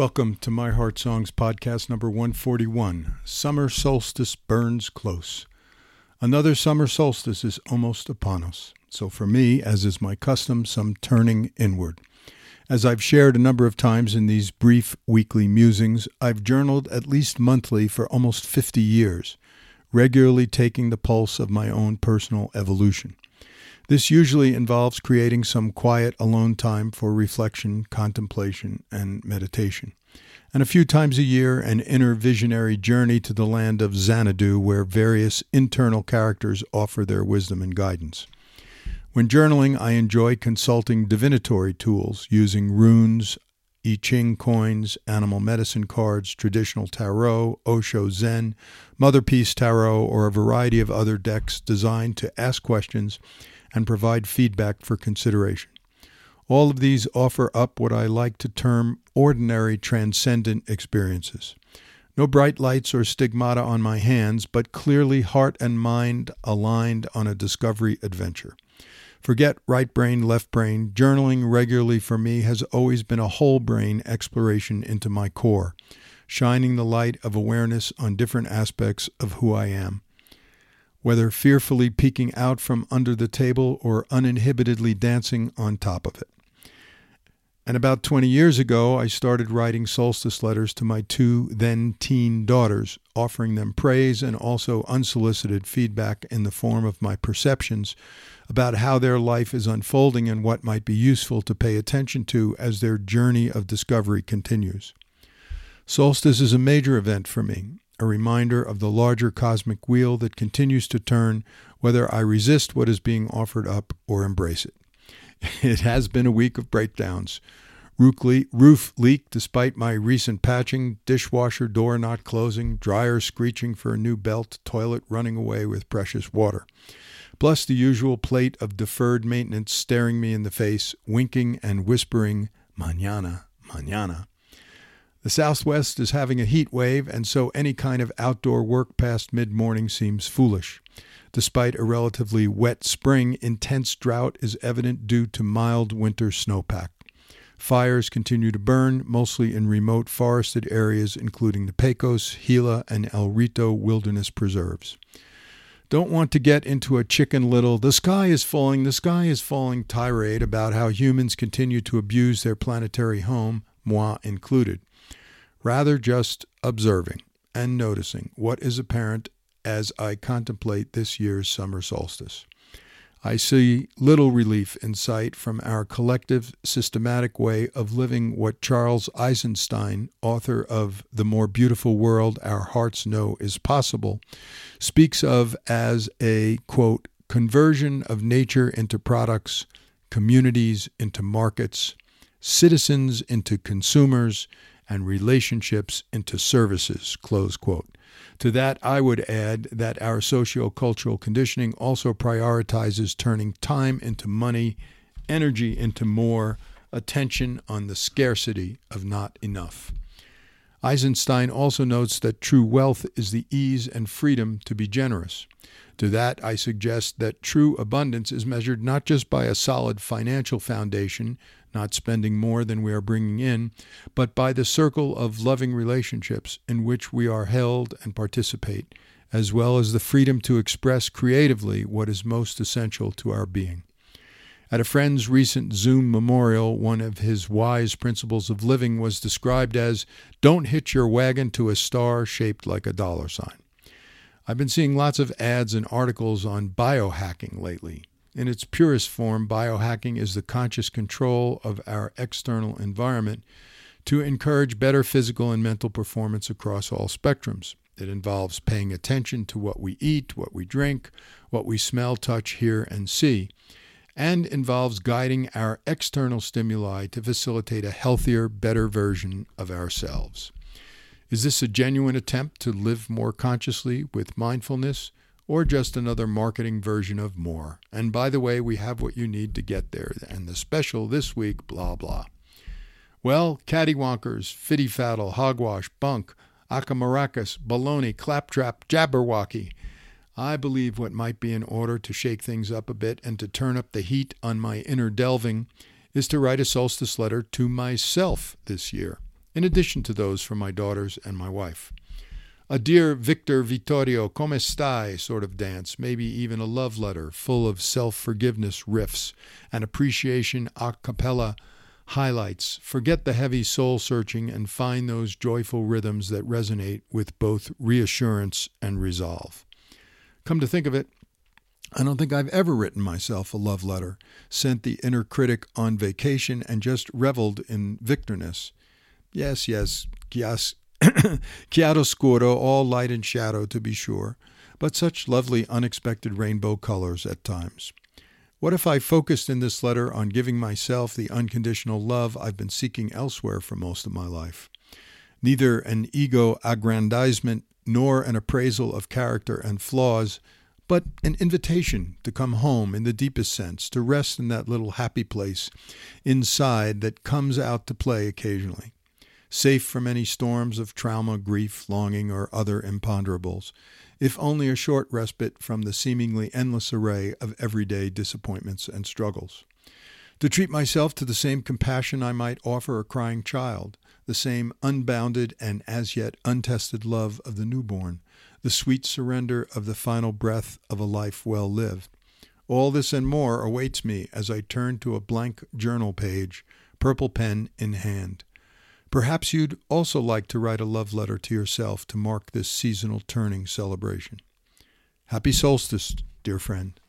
Welcome to My Heart Songs podcast number 141, Summer Solstice Burns Close. Another summer solstice is almost upon us. So for me, as is my custom, some turning inward. As I've shared a number of times in these brief weekly musings, I've journaled at least monthly for almost 50 years, regularly taking the pulse of my own personal evolution. This usually involves creating some quiet alone time for reflection, contemplation, and meditation. And a few times a year, an inner visionary journey to the land of Xanadu, where various internal characters offer their wisdom and guidance. When journaling, I enjoy consulting divinatory tools using runes, I Ching coins, animal medicine cards, traditional tarot, Osho Zen, Motherpiece tarot, or a variety of other decks designed to ask questions and provide feedback for consideration. All of these offer up what I like to term ordinary transcendent experiences. No bright lights or stigmata on my hands, but clearly heart and mind aligned on a discovery adventure. Forget right brain, left brain. Journaling regularly for me has always been a whole brain exploration into my core, shining the light of awareness on different aspects of who I am. Whether fearfully peeking out from under the table or uninhibitedly dancing on top of it. And about 20 years ago, I started writing solstice letters to my two then-teen daughters, offering them praise and also unsolicited feedback in the form of my perceptions about how their life is unfolding and what might be useful to pay attention to as their journey of discovery continues. Solstice is a major event for me, a reminder of the larger cosmic wheel that continues to turn, whether I resist what is being offered up or embrace it. It has been a week of breakdowns. Roof leak despite my recent patching, dishwasher door not closing, dryer screeching for a new belt, toilet running away with precious water. Plus the usual plate of deferred maintenance staring me in the face, winking and whispering, "Mañana, mañana." The Southwest is having a heat wave, and so any kind of outdoor work past mid-morning seems foolish. Despite a relatively wet spring, intense drought is evident due to mild winter snowpack. Fires continue to burn, mostly in remote forested areas, including the Pecos, Gila, and El Rito wilderness preserves. Don't want to get into a Chicken Little, the sky is falling tirade about how humans continue to abuse their planetary home, moi included. Rather just observing and noticing what is apparent as I contemplate this year's summer solstice. I see little relief in sight from our collective, systematic way of living what Charles Eisenstein, author of The More Beautiful World Our Hearts Know Is Possible, speaks of as a, quote, conversion of nature into products, communities into markets, citizens into consumers, and relationships into services, close quote. To that, I would add that our socio-cultural conditioning also prioritizes turning time into money, energy into more, attention on the scarcity of not enough. Eisenstein also notes that true wealth is the ease and freedom to be generous. To that, I suggest that true abundance is measured not just by a solid financial foundation, not spending more than we are bringing in, but by the circle of loving relationships in which we are held and participate, as well as the freedom to express creatively what is most essential to our being. At a friend's recent Zoom memorial, one of his wise principles of living was described as, "Don't hitch your wagon to a star shaped like a dollar sign." I've been seeing lots of ads and articles on biohacking lately. In its purest form, biohacking is the conscious control of our external environment to encourage better physical and mental performance across all spectrums. It involves paying attention to what we eat, what we drink, what we smell, touch, hear, and see, and involves guiding our external stimuli to facilitate a healthier, better version of ourselves. Is this a genuine attempt to live more consciously with mindfulness? Or just another marketing version of more? And by the way, we have what you need to get there, and the special this week, blah, blah. Well, cattywonkers, fitty-faddle, hogwash, bunk, acamaracus, baloney, claptrap, jabberwocky. I believe what might be in order to shake things up a bit and to turn up the heat on my inner delving is to write a solstice letter to myself this year, in addition to those from my daughters and my wife. A dear Victor Vittorio, come stai sort of dance, maybe even a love letter full of self-forgiveness riffs and appreciation a cappella highlights. Forget the heavy soul-searching and find those joyful rhythms that resonate with both reassurance and resolve. Come to think of it, I don't think I've ever written myself a love letter, sent the inner critic on vacation, and just reveled in victorness. Yes, chiaroscuro, all light and shadow to be sure, but such lovely unexpected rainbow colors at times. What if I focused in this letter on giving myself the unconditional love I've been seeking elsewhere for most of my life? Neither an ego aggrandizement nor an appraisal of character and flaws, but an invitation to come home in the deepest sense, to rest in that little happy place inside that comes out to play occasionally. Safe from any storms of trauma, grief, longing, or other imponderables, if only a short respite from the seemingly endless array of everyday disappointments and struggles. To treat myself to the same compassion I might offer a crying child, the same unbounded and as yet untested love of the newborn, the sweet surrender of the final breath of a life well lived. All this and more awaits me as I turn to a blank journal page, purple pen in hand. Perhaps you'd also like to write a love letter to yourself to mark this seasonal turning celebration. Happy solstice, dear friend.